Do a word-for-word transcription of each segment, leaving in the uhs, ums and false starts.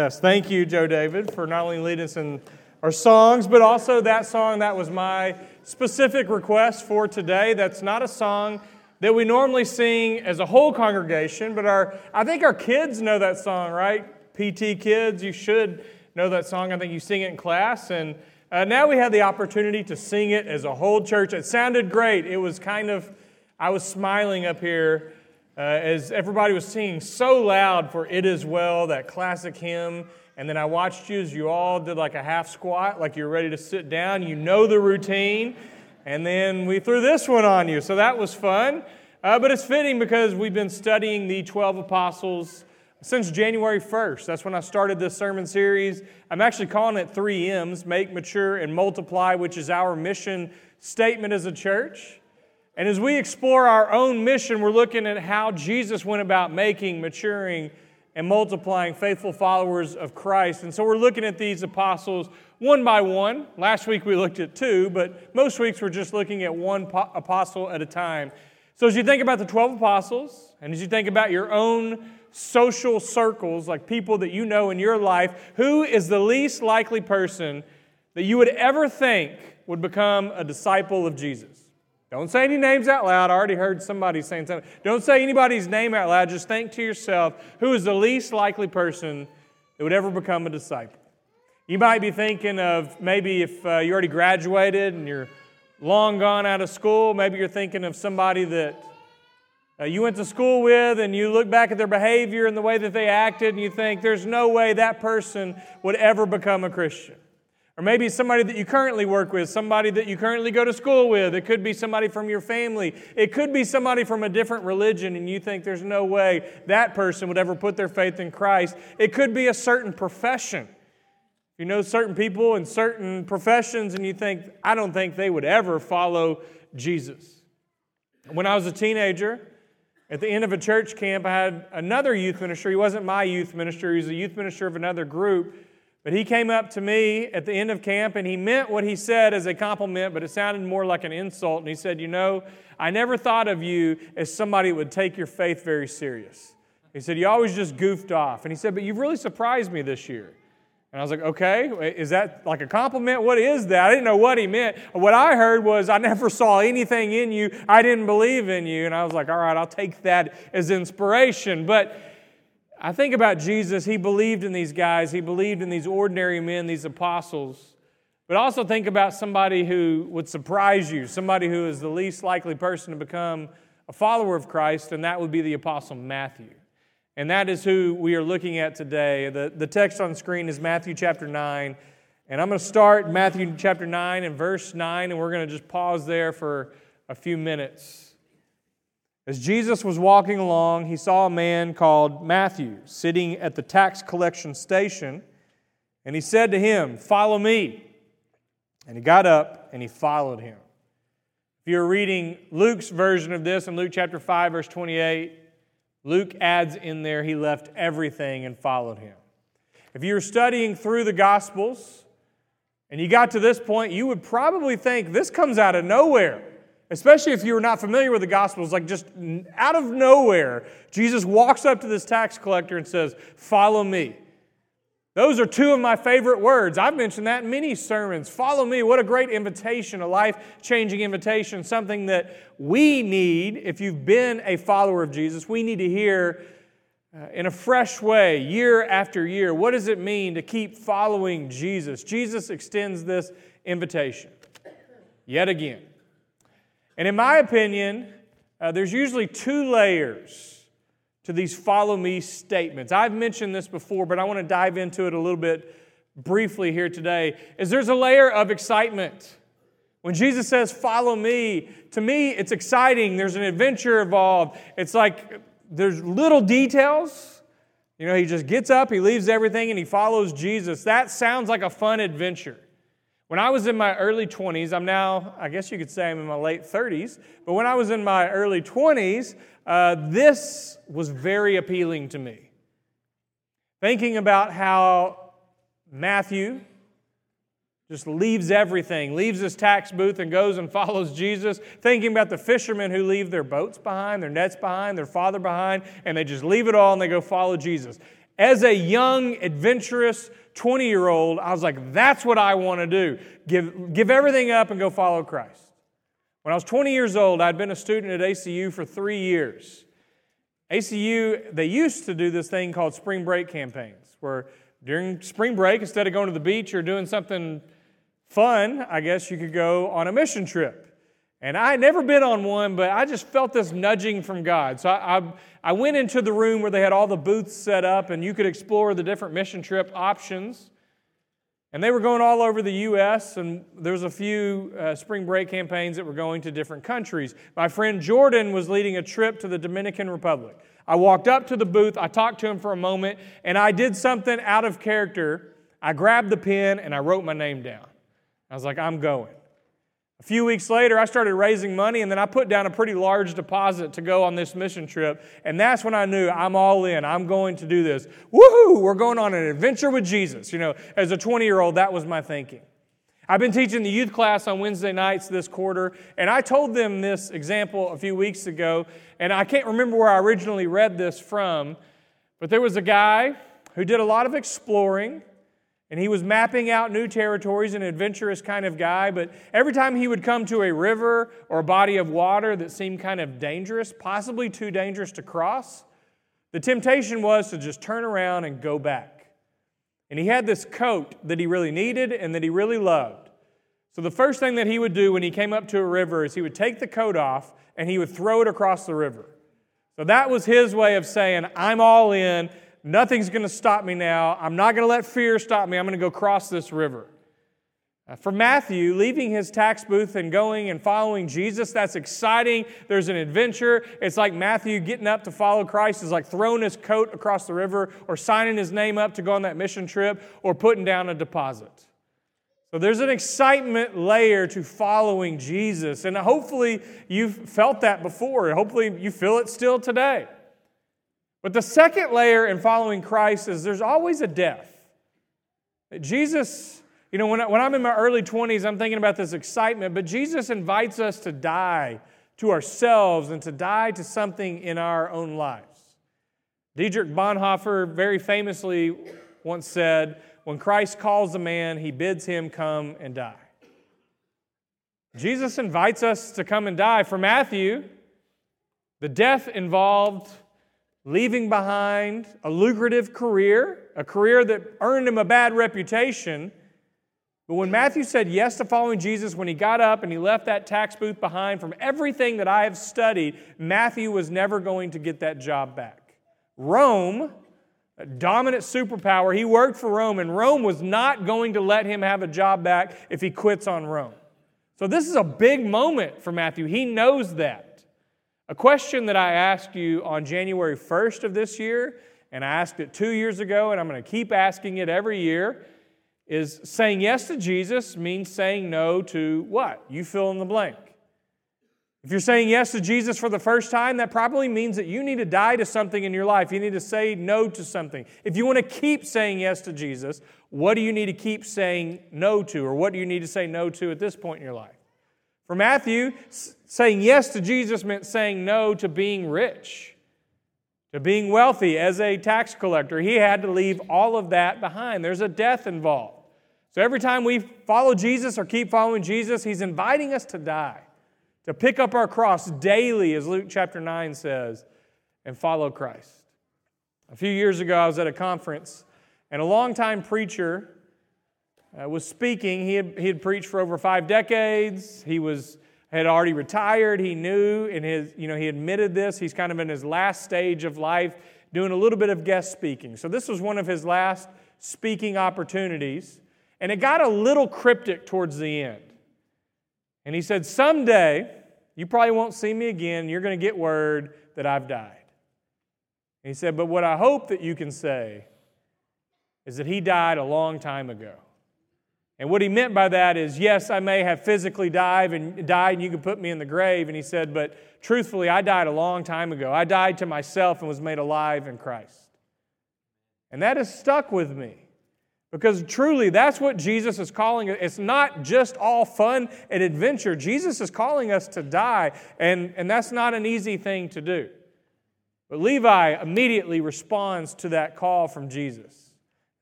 Yes, thank you, Joe David, for not only leading us in our songs, but also that song that was my specific request for today. That's not a song that we normally sing as a whole congregation, but our I think our kids know that song, right? P T kids, you should know that song. I think you sing it in class, and uh, now we had the opportunity to sing it as a whole church. It sounded great. It was kind of, I was smiling up here Uh, as everybody was singing so loud for It Is Well, that classic hymn. And then I watched you as you all did like a half squat, like you're ready to sit down. You know the routine. And then we threw this one on you. So that was fun. Uh, but it's fitting because we've been studying the twelve apostles since January first. That's when I started this sermon series. I'm actually calling it three M's, Make, Mature, and Multiply, which is our mission statement as a church. And as we explore our own mission, we're looking at how Jesus went about making, maturing, and multiplying faithful followers of Christ. And so we're looking at these apostles one by one. Last week we looked at two, but most weeks we're just looking at one po- apostle at a time. So as you think about the twelve apostles, and as you think about your own social circles, like people that you know in your life, who is the least likely person that you would ever think would become a disciple of Jesus? Don't say any names out loud. I already heard somebody saying something. Don't say anybody's name out loud. Just think to yourself, who is the least likely person that would ever become a disciple? You might be thinking of maybe if uh, you already graduated and you're long gone out of school, maybe you're thinking of somebody that uh, you went to school with and you look back at their behavior and the way that they acted and you think, there's no way that person would ever become a Christian. Or maybe somebody that you currently work with, somebody that you currently go to school with. It could be somebody from your family. It could be somebody from a different religion, and you think there's no way that person would ever put their faith in Christ. It could be a certain profession. You know certain people in certain professions, and you think, I don't think they would ever follow Jesus. When I was a teenager, at the end of a church camp, I had another youth minister. He wasn't my youth minister. He was a youth minister of another group. But he came up to me at the end of camp, and he meant what he said as a compliment, but it sounded more like an insult. And he said, you know, I never thought of you as somebody who would take your faith very serious. He said, you always just goofed off. And he said, but you've really surprised me this year. And I was like, okay, is that like a compliment? What is that? I didn't know what he meant. What I heard was, I never saw anything in you. I didn't believe in you. And I was like, all right, I'll take that as inspiration. But I think about Jesus. He believed in these guys. He believed in these ordinary men, these apostles. But also think about somebody who would surprise you, somebody who is the least likely person to become a follower of Christ, and that would be the Apostle Matthew. And that is who we are looking at today. The, the text on the screen is Matthew chapter nine. And I'm going to start Matthew chapter nine and verse nine, and we're going to just pause there for a few minutes. As Jesus was walking along, he saw a man called Matthew sitting at the tax collection station, and he said to him, "Follow me." And he got up and he followed him. If you're reading Luke's version of this in Luke chapter five, verse twenty-eight, Luke adds in there, he left everything and followed him. If you're studying through the Gospels and you got to this point, you would probably think this comes out of nowhere. Especially if you were not familiar with the Gospels, like just out of nowhere, Jesus walks up to this tax collector and says, "Follow me." Those are two of my favorite words. I've mentioned that in many sermons. Follow me. What a great invitation, a life-changing invitation, something that we need. If you've been a follower of Jesus, we need to hear in a fresh way, year after year, what does it mean to keep following Jesus? Jesus extends this invitation yet again. And in my opinion, uh, there's usually two layers to these follow me statements. I've mentioned this before, but I want to dive into it a little bit briefly here today. Is there's a layer of excitement. When Jesus says, "Follow me," to me, it's exciting. There's an adventure involved. It's like there's little details. You know, he just gets up, he leaves everything, and he follows Jesus. That sounds like a fun adventure. When I was in my early twenties, I'm now, I guess you could say I'm in my late thirties, but when I was in my early twenties, uh, this was very appealing to me. Thinking about how Matthew just leaves everything, leaves his tax booth and goes and follows Jesus. Thinking about the fishermen who leave their boats behind, their nets behind, their father behind, and they just leave it all and they go follow Jesus. As a young, adventurous twenty-year-old, I was like, that's what I want to do. Give, give everything up and go follow Christ. When I was twenty years old, I'd been a student at A C U for three years. A C U, they used to do this thing called spring break campaigns, where during spring break, instead of going to the beach or doing something fun, I guess you could go on a mission trip. And I had never been on one, but I just felt this nudging from God. So I, I I went into the room where they had all the booths set up, and you could explore the different mission trip options. And they were going all over the U S, and there was a few uh, spring break campaigns that were going to different countries. My friend Jordan was leading a trip to the Dominican Republic. I walked up to the booth, I talked to him for a moment, and I did something out of character. I grabbed the pen, and I wrote my name down. I was like, I'm going. A few weeks later, I started raising money, and then I put down a pretty large deposit to go on this mission trip. And that's when I knew I'm all in. I'm going to do this. Woohoo! We're going on an adventure with Jesus. You know, as a twenty-year-old, that was my thinking. I've been teaching the youth class on Wednesday nights this quarter, and I told them this example a few weeks ago, and I can't remember where I originally read this from, but there was a guy who did a lot of exploring. And he was mapping out new territories, an adventurous kind of guy. But every time he would come to a river or a body of water that seemed kind of dangerous, possibly too dangerous to cross, the temptation was to just turn around and go back. And he had this coat that he really needed and that he really loved. So the first thing that he would do when he came up to a river is he would take the coat off and he would throw it across the river. So that was his way of saying, I'm all in. Nothing's going to stop me now. I'm not going to let fear stop me. I'm going to go cross this river. For Matthew, leaving his tax booth and going and following Jesus, that's exciting. There's an adventure. It's like Matthew getting up to follow Christ is like throwing his coat across the river or signing his name up to go on that mission trip or putting down a deposit. So there's an excitement layer to following Jesus. And hopefully you've felt that before. Hopefully you feel it still today. But the second layer in following Christ is there's always a death. Jesus, you know, when, I, when I'm in my early twenties, I'm thinking about this excitement, but Jesus invites us to die to ourselves and to die to something in our own lives. Dietrich Bonhoeffer very famously once said, when Christ calls a man, he bids him come and die. Jesus invites us to come and die. For Matthew, the death involved leaving behind a lucrative career, a career that earned him a bad reputation. But when Matthew said yes to following Jesus, when he got up and he left that tax booth behind, from everything that I have studied, Matthew was never going to get that job back. Rome, a dominant superpower, he worked for Rome, and Rome was not going to let him have a job back if he quits on Rome. So this is a big moment for Matthew. He knows that. A question that I asked you on January first of this year, and I asked it two years ago, and I'm going to keep asking it every year, is saying yes to Jesus means saying no to what? You fill in the blank. If you're saying yes to Jesus for the first time, that probably means that you need to die to something in your life. You need to say no to something. If you want to keep saying yes to Jesus, what do you need to keep saying no to, or what do you need to say no to at this point in your life? For Matthew, saying yes to Jesus meant saying no to being rich, to being wealthy as a tax collector. He had to leave all of that behind. There's a death involved. So every time we follow Jesus or keep following Jesus, he's inviting us to die, to pick up our cross daily, as Luke chapter nine says, and follow Christ. A few years ago, I was at a conference, and a longtime preacher Uh, was speaking. He had, he had preached for over five decades. He was had already retired. He knew, and his you know he admitted this. He's kind of in his last stage of life, doing a little bit of guest speaking. So this was one of his last speaking opportunities, and it got a little cryptic towards the end. And he said, "Someday you probably won't see me again. You're going to get word that I've died." And he said, "But what I hope that you can say is that he died a long time ago." And what he meant by that is, yes, I may have physically died, and died, and you can put me in the grave. And he said, but truthfully, I died a long time ago. I died to myself and was made alive in Christ. And that has stuck with me. Because truly, that's what Jesus is calling us. It's not just all fun and adventure. Jesus is calling us to die. And, and that's not an easy thing to do. But Levi immediately responds to that call from Jesus.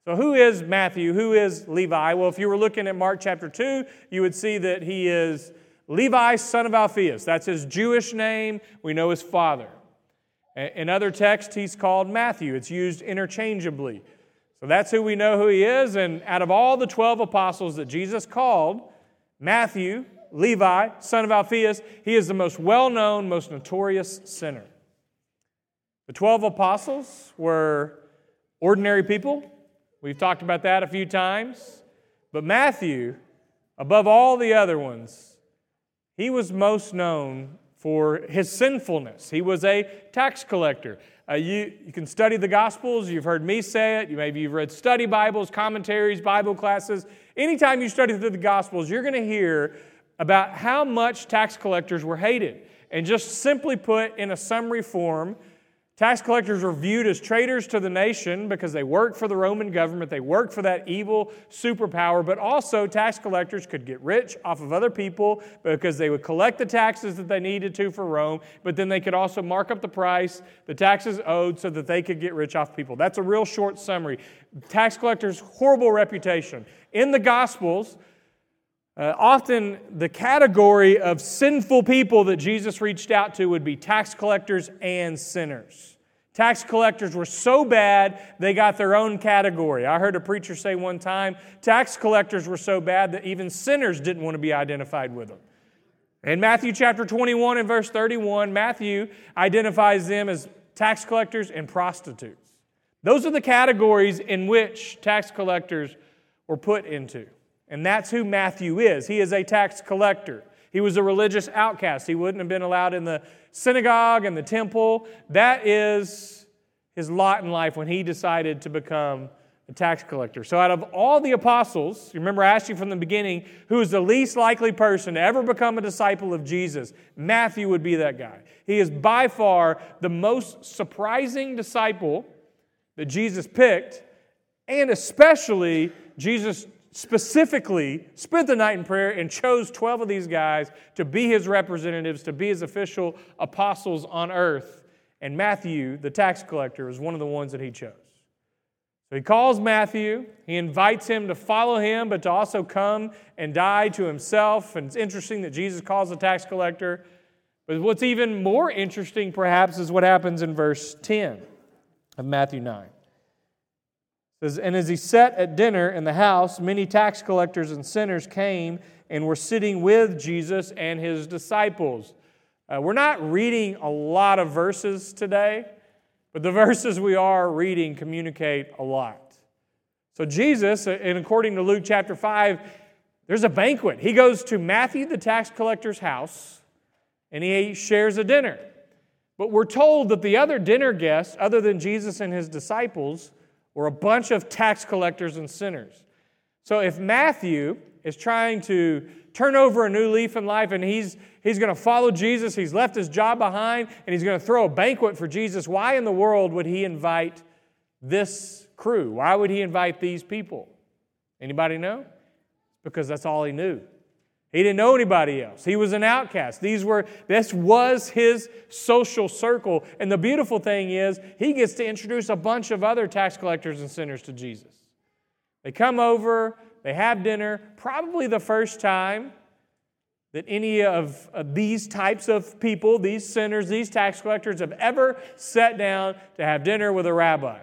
So who is Matthew? Who is Levi? Well, if you were looking at Mark chapter two, you would see that he is Levi, son of Alphaeus. That's his Jewish name. We know his father. In other texts, he's called Matthew. It's used interchangeably. So that's who we know who he is. And out of all the twelve apostles that Jesus called, Matthew, Levi, son of Alphaeus, he is the most well-known, most notorious sinner. The twelve apostles were ordinary people. We've talked about that a few times. But Matthew, above all the other ones, he was most known for his sinfulness. He was a tax collector. Uh, you, you can study the Gospels. You've heard me say it. You, maybe you've read study Bibles, commentaries, Bible classes. Anytime you study through the Gospels, you're going to hear about how much tax collectors were hated. And just simply put in a summary form, tax collectors were viewed as traitors to the nation because they worked for the Roman government. They worked for that evil superpower. But also, tax collectors could get rich off of other people because they would collect the taxes that they needed to for Rome. But then they could also mark up the price, the taxes owed, so that they could get rich off people. That's a real short summary. Tax collectors, horrible reputation. In the Gospels, Uh, often the category of sinful people that Jesus reached out to would be tax collectors and sinners. Tax collectors were so bad, they got their own category. I heard a preacher say one time, tax collectors were so bad that even sinners didn't want to be identified with them. In Matthew chapter twenty-one and verse thirty-one, Matthew identifies them as tax collectors and prostitutes. Those are the categories in which tax collectors were put into. And that's who Matthew is. He is a tax collector. He was a religious outcast. He wouldn't have been allowed in the synagogue and the temple. That is his lot in life when he decided to become a tax collector. So out of all the apostles, remember I asked you from the beginning, who is the least likely person to ever become a disciple of Jesus? Matthew would be that guy. He is by far the most surprising disciple that Jesus picked, and especially Jesus specifically spent the night in prayer and chose twelve of these guys to be his representatives, to be his official apostles on earth. And Matthew, the tax collector, is one of the ones that he chose. So he calls Matthew, he invites him to follow him, but to also come and die to himself. And it's interesting that Jesus calls the tax collector. But what's even more interesting, perhaps, is what happens in verse ten of Matthew nine. And as he sat at dinner in the house, many tax collectors and sinners came and were sitting with Jesus and his disciples. Uh, we're not reading a lot of verses today, but the verses we are reading communicate a lot. So Jesus, and according to Luke chapter five, there's a banquet. He goes to Matthew the tax collector's house and he shares a dinner. But we're told that the other dinner guests, other than Jesus and his disciples, or a bunch of tax collectors and sinners. So if Matthew is trying to turn over a new leaf in life and he's he's going to follow Jesus, he's left his job behind, and he's going to throw a banquet for Jesus, why in the world would he invite this crew? Why would he invite these people? Anybody know? Because that's all he knew. He didn't know anybody else. He was an outcast. These were, this was his social circle. And the beautiful thing is, he gets to introduce a bunch of other tax collectors and sinners to Jesus. They come over, they have dinner, probably the first time that any of, of these types of people, these sinners, these tax collectors, have ever sat down to have dinner with a rabbi.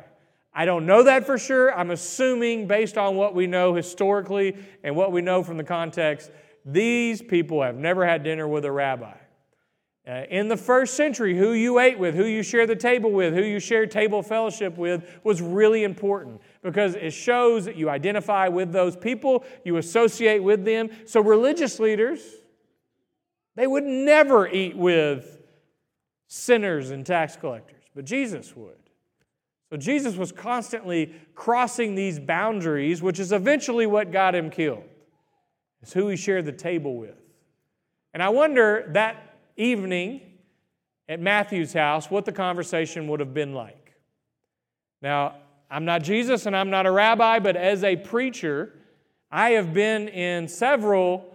I don't know that for sure. I'm assuming, based on what we know historically and what we know from the context, these people have never had dinner with a rabbi. Uh, in the first century, who you ate with, who you shared the table with, who you shared table fellowship with was really important because it shows that you identify with those people, you associate with them. So religious leaders, they would never eat with sinners and tax collectors, but Jesus would. So Jesus was constantly crossing these boundaries, which is eventually what got him killed. It's who he shared the table with. And I wonder that evening at Matthew's house what the conversation would have been like. Now, I'm not Jesus and I'm not a rabbi, but as a preacher, I have been in several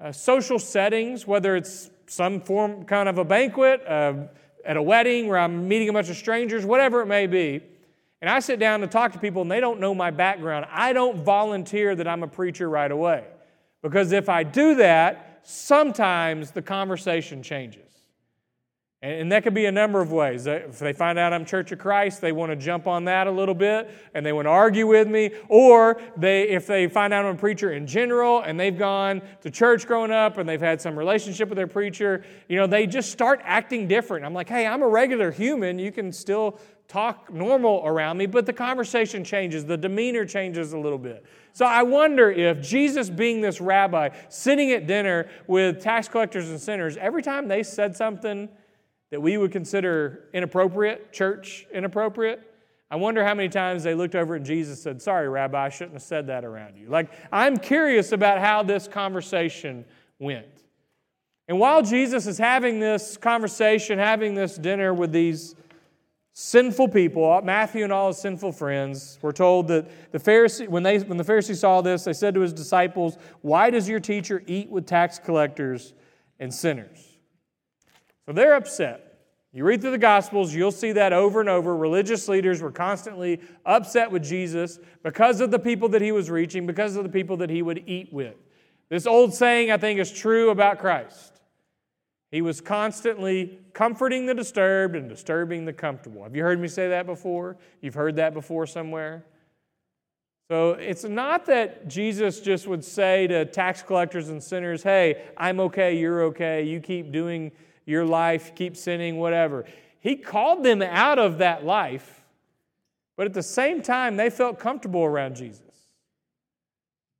uh, social settings, whether it's some form, kind of a banquet, uh, at a wedding where I'm meeting a bunch of strangers, whatever it may be, and I sit down to talk to people and they don't know my background, I don't volunteer that I'm a preacher right away. Because if I do that, sometimes the conversation changes. And that could be a number of ways. If they find out I'm Church of Christ, they want to jump on that a little bit, and they want to argue with me. Or they, if they find out I'm a preacher in general, and they've gone to church growing up, and they've had some relationship with their preacher, you know, they just start acting different. I'm like, hey, I'm a regular human. You can still talk normal around me, but the conversation changes. The demeanor changes a little bit. So I wonder if Jesus, being this rabbi, sitting at dinner with tax collectors and sinners, every time they said something that we would consider inappropriate, church inappropriate, I wonder how many times they looked over at Jesus and said, sorry, Rabbi, I shouldn't have said that around you. Like, I'm curious about how this conversation went. And while Jesus is having this conversation, having this dinner with these sinful people, Matthew and all his sinful friends, we're told that the Pharisees, when they when the Pharisees saw this, they said to his disciples, why does your teacher eat with tax collectors and sinners? So they're upset. You read through the Gospels, you'll see that over and over. Religious leaders were constantly upset with Jesus because of the people that he was reaching, because of the people that he would eat with. This old saying, I think, is true about Christ. He was constantly comforting the disturbed and disturbing the comfortable. Have you heard me say that before? You've heard that before somewhere? So it's not that Jesus just would say to tax collectors and sinners, hey, I'm okay, you're okay, you keep doing your life, keep sinning, whatever. He called them out of that life, but at the same time, they felt comfortable around Jesus.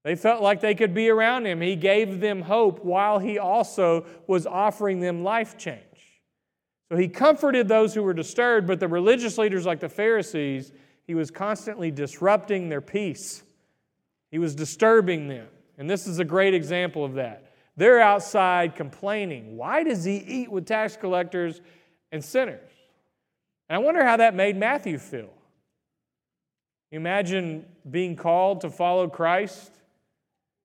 They felt like they could be around him. He gave them hope while he also was offering them life change. So he comforted those who were disturbed, but the religious leaders like the Pharisees, he was constantly disrupting their peace. He was disturbing them. And this is a great example of that. They're outside complaining. Why does he eat with tax collectors and sinners? And I wonder how that made Matthew feel. You imagine being called to follow Christ,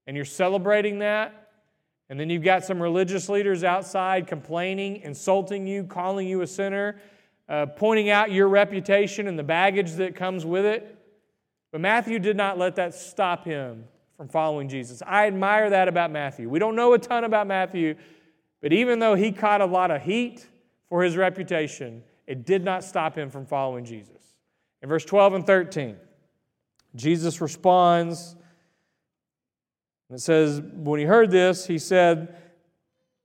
and you're celebrating that, and then you've got some religious leaders outside complaining, insulting you, calling you a sinner, uh, pointing out your reputation and the baggage that comes with it. But Matthew did not let that stop him from following Jesus. I admire that about Matthew. We don't know a ton about Matthew, but even though he caught a lot of heat for his reputation, it did not stop him from following Jesus. In verse twelve and thirteen, Jesus responds, and it says, when he heard this, he said,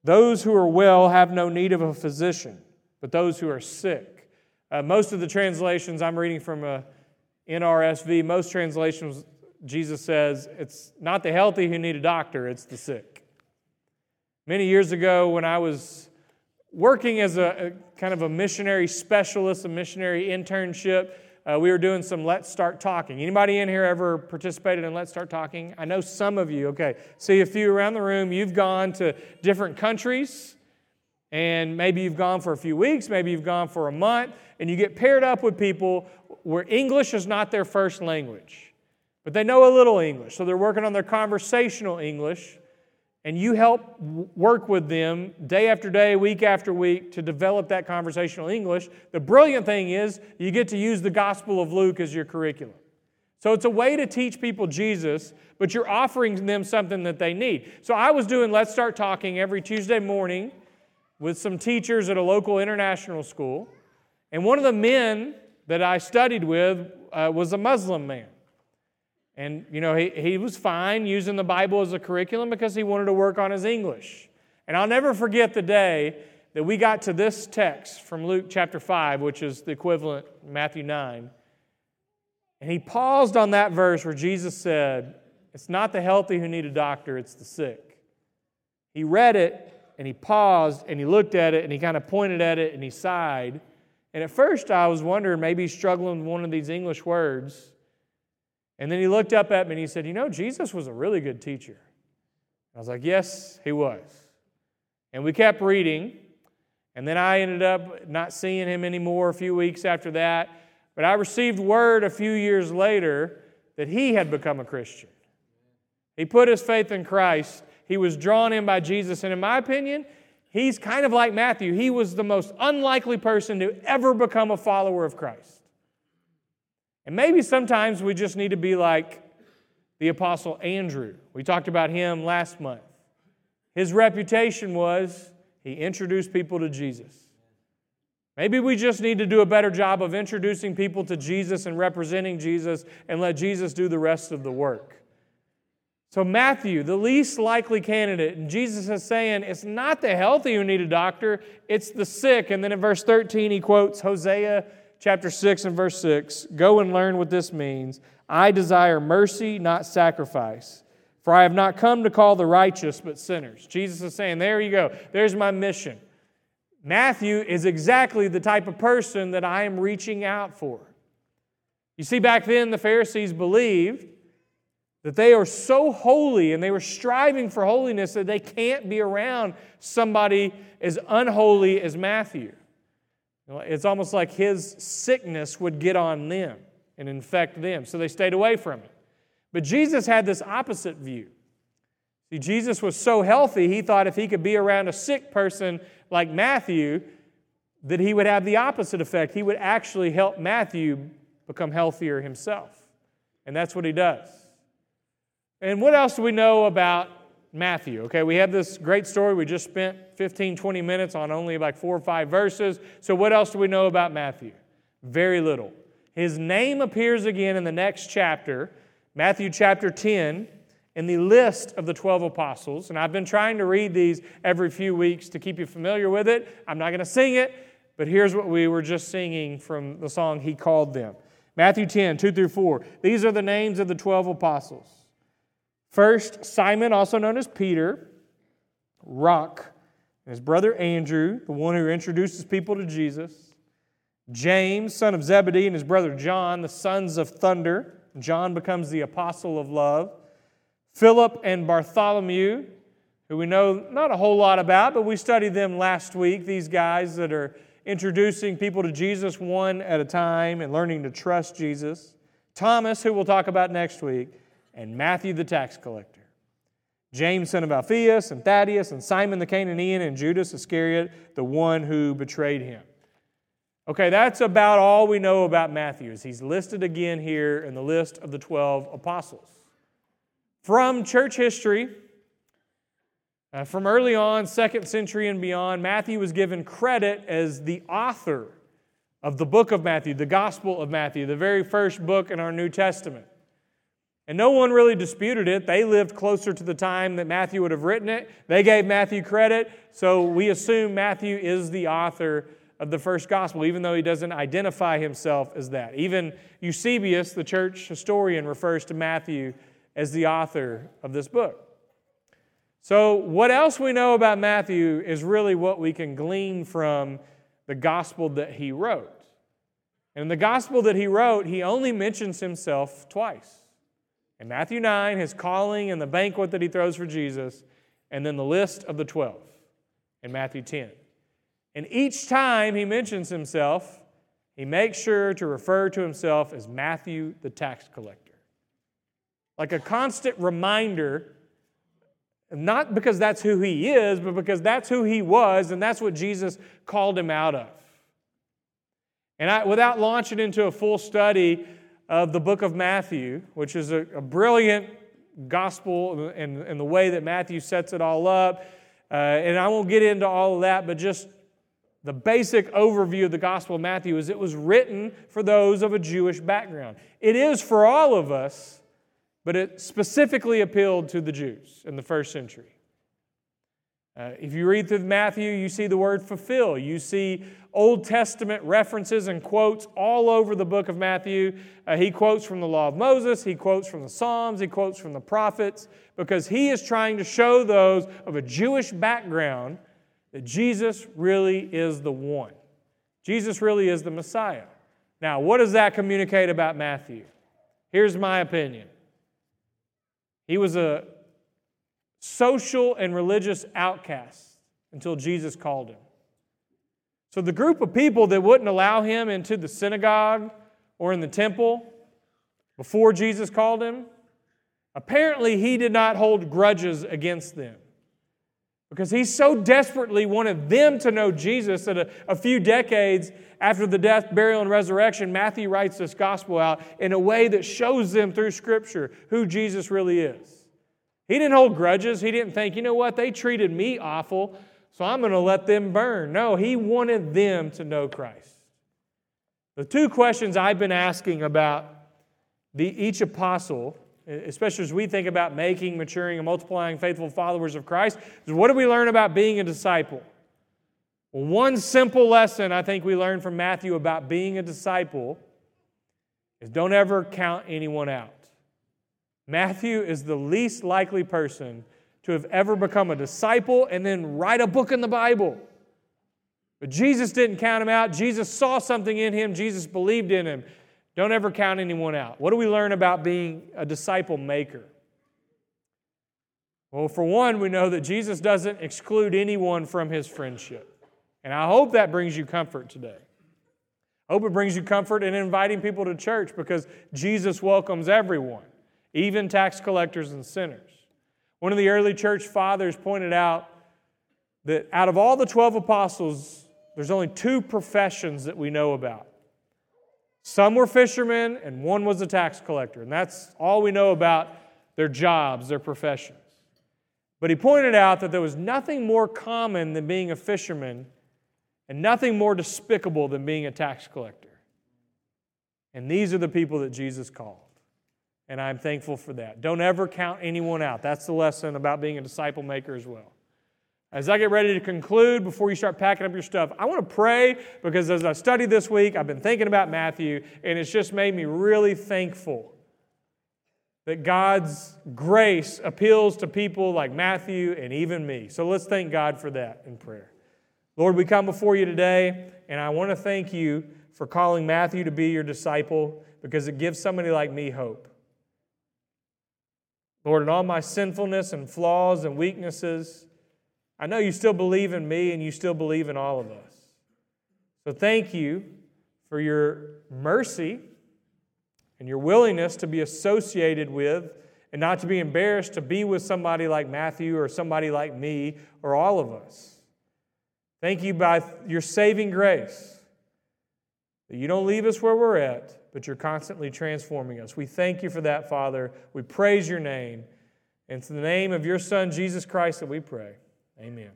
those who are well have no need of a physician, but those who are sick. Uh, most of the translations, I'm reading from a N R S V, most translations, Jesus says, it's not the healthy who need a doctor, it's the sick. Many years ago when I was working as a, a kind of a missionary specialist, a missionary internship, uh, we were doing some Let's Start Talking. Anybody in here ever participated in Let's Start Talking? I know some of you, okay. See a few around the room, you've gone to different countries, and maybe you've gone for a few weeks, maybe you've gone for a month, and you get paired up with people where English is not their first language. But they know a little English, so they're working on their conversational English, and you help work with them day after day, week after week, to develop that conversational English. The brilliant thing is you get to use the Gospel of Luke as your curriculum. So it's a way to teach people Jesus, but you're offering them something that they need. So I was doing Let's Start Talking every Tuesday morning with some teachers at a local international school, and one of the men that I studied with uh, was a Muslim man. And, you know, he, he was fine using the Bible as a curriculum because he wanted to work on his English. And I'll never forget the day that we got to this text from Luke chapter five, which is the equivalent Matthew nine. And he paused on that verse where Jesus said, it's not the healthy who need a doctor, it's the sick. He read it, and he paused, and he looked at it, and he kind of pointed at it, and he sighed. And at first I was wondering, maybe he's struggling with one of these English words. And then he looked up at me and he said, you know, Jesus was a really good teacher. I was like, yes, he was. And we kept reading. And then I ended up not seeing him anymore a few weeks after that. But I received word a few years later that he had become a Christian. He put his faith in Christ. He was drawn in by Jesus. And in my opinion, he's kind of like Matthew. He was the most unlikely person to ever become a follower of Christ. And maybe sometimes we just need to be like the Apostle Andrew. We talked about him last month. His reputation was he introduced people to Jesus. Maybe we just need to do a better job of introducing people to Jesus and representing Jesus and let Jesus do the rest of the work. So Matthew, the least likely candidate, and Jesus is saying it's not the healthy who need a doctor, it's the sick. And then in verse thirteen, he quotes Hosea chapter six and verse six, "Go and learn what this means. I desire mercy, not sacrifice. For I have not come to call the righteous, but sinners." Jesus is saying, there you go. There's my mission. Matthew is exactly the type of person that I am reaching out for. You see, back then the Pharisees believed that they are so holy and they were striving for holiness that they can't be around somebody as unholy as Matthew. It's almost like his sickness would get on them and infect them, so they stayed away from it. But Jesus had this opposite view. See, Jesus was so healthy, he thought if he could be around a sick person like Matthew, that he would have the opposite effect. He would actually help Matthew become healthier himself. And that's what he does. And what else do we know about Matthew? Okay, we have this great story. We just spent fifteen, twenty minutes on only like four or five verses. So what else do we know about Matthew? Very little. His name appears again in the next chapter, Matthew chapter ten, in the list of the twelve apostles. And I've been trying to read these every few weeks to keep you familiar with it. I'm not going to sing it, but here's what we were just singing from the song, "He Called Them." Matthew ten, two through four. These are the names of the twelve apostles. First, Simon, also known as Peter, Rock, and his brother Andrew, the one who introduces people to Jesus. James, son of Zebedee, and his brother John, the sons of thunder. John becomes the apostle of love. Philip and Bartholomew, who we know not a whole lot about, but we studied them last week. These guys that are introducing people to Jesus one at a time and learning to trust Jesus. Thomas, who we'll talk about next week. And Matthew the tax collector, James son of Alphaeus, and Thaddeus, and Simon the Canaanian, and Judas Iscariot, the one who betrayed him. Okay, that's about all we know about Matthew, as he's listed again here in the list of the twelve apostles. From church history, uh, from early on, second century and beyond, Matthew was given credit as the author of the book of Matthew, the Gospel of Matthew, the very first book in our New Testament. And no one really disputed it. They lived closer to the time that Matthew would have written it. They gave Matthew credit, so we assume Matthew is the author of the first gospel, even though he doesn't identify himself as that. Even Eusebius, the church historian, refers to Matthew as the author of this book. So what else we know about Matthew is really what we can glean from the gospel that he wrote. And in the gospel that he wrote, he only mentions himself twice. In Matthew nine, his calling and the banquet that he throws for Jesus, and then the list of the twelve in Matthew ten. And each time he mentions himself, he makes sure to refer to himself as Matthew the tax collector. Like a constant reminder, not because that's who he is, but because that's who he was, and that's what Jesus called him out of. And I, without launching into a full study of the book of Matthew, which is a, a brilliant gospel and, and the way that Matthew sets it all up. Uh, and I won't get into all of that, but just the basic overview of the Gospel of Matthew is it was written for those of a Jewish background. It is for all of us, but it specifically appealed to the Jews in the first century. Uh, if you read through Matthew, you see the word fulfill. You see Old Testament references and quotes all over the book of Matthew. Uh, he quotes from the Law of Moses. He quotes from the Psalms. He quotes from the prophets, because he is trying to show those of a Jewish background that Jesus really is the one. Jesus really is the Messiah. Now, what does that communicate about Matthew? Here's my opinion. He was a social and religious outcasts until Jesus called him. So the group of people that wouldn't allow him into the synagogue or in the temple before Jesus called him, apparently he did not hold grudges against them. Because he so desperately wanted them to know Jesus that a, a few decades after the death, burial, and resurrection, Matthew writes this gospel out in a way that shows them through Scripture who Jesus really is. He didn't hold grudges. He didn't think, you know what, they treated me awful, so I'm going to let them burn. No, he wanted them to know Christ. The two questions I've been asking about the each apostle, especially as we think about making, maturing, and multiplying faithful followers of Christ, is what do we learn about being a disciple? Well, one simple lesson I think we learned from Matthew about being a disciple is don't ever count anyone out. Matthew is the least likely person to have ever become a disciple and then write a book in the Bible. But Jesus didn't count him out. Jesus saw something in him. Jesus believed in him. Don't ever count anyone out. What do we learn about being a disciple maker? Well, for one, we know that Jesus doesn't exclude anyone from his friendship. And I hope that brings you comfort today. I hope it brings you comfort in inviting people to church because Jesus welcomes everyone, even tax collectors and sinners. One of the early church fathers pointed out that out of all the twelve apostles, there's only two professions that we know about. Some were fishermen and one was a tax collector. And that's all we know about their jobs, their professions. But he pointed out that there was nothing more common than being a fisherman and nothing more despicable than being a tax collector. And these are the people that Jesus called. And I'm thankful for that. Don't ever count anyone out. That's the lesson about being a disciple maker as well. As I get ready to conclude, before you start packing up your stuff, I want to pray because as I studied this week, I've been thinking about Matthew, and it's just made me really thankful that God's grace appeals to people like Matthew and even me. So let's thank God for that in prayer. Lord, we come before you today, and I want to thank you for calling Matthew to be your disciple because it gives somebody like me hope. Lord, in all my sinfulness and flaws and weaknesses, I know you still believe in me and you still believe in all of us. So thank you for your mercy and your willingness to be associated with and not to be embarrassed to be with somebody like Matthew or somebody like me or all of us. Thank you by your saving grace that you don't leave us where we're at, but you're constantly transforming us. We thank you for that, Father. We praise your name. And it's in the name of your Son, Jesus Christ, that we pray. Amen.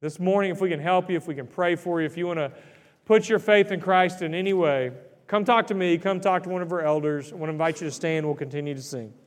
This morning, if we can help you, if we can pray for you, if you want to put your faith in Christ in any way, come talk to me, come talk to one of our elders. I want to invite you to stand. We'll continue to sing.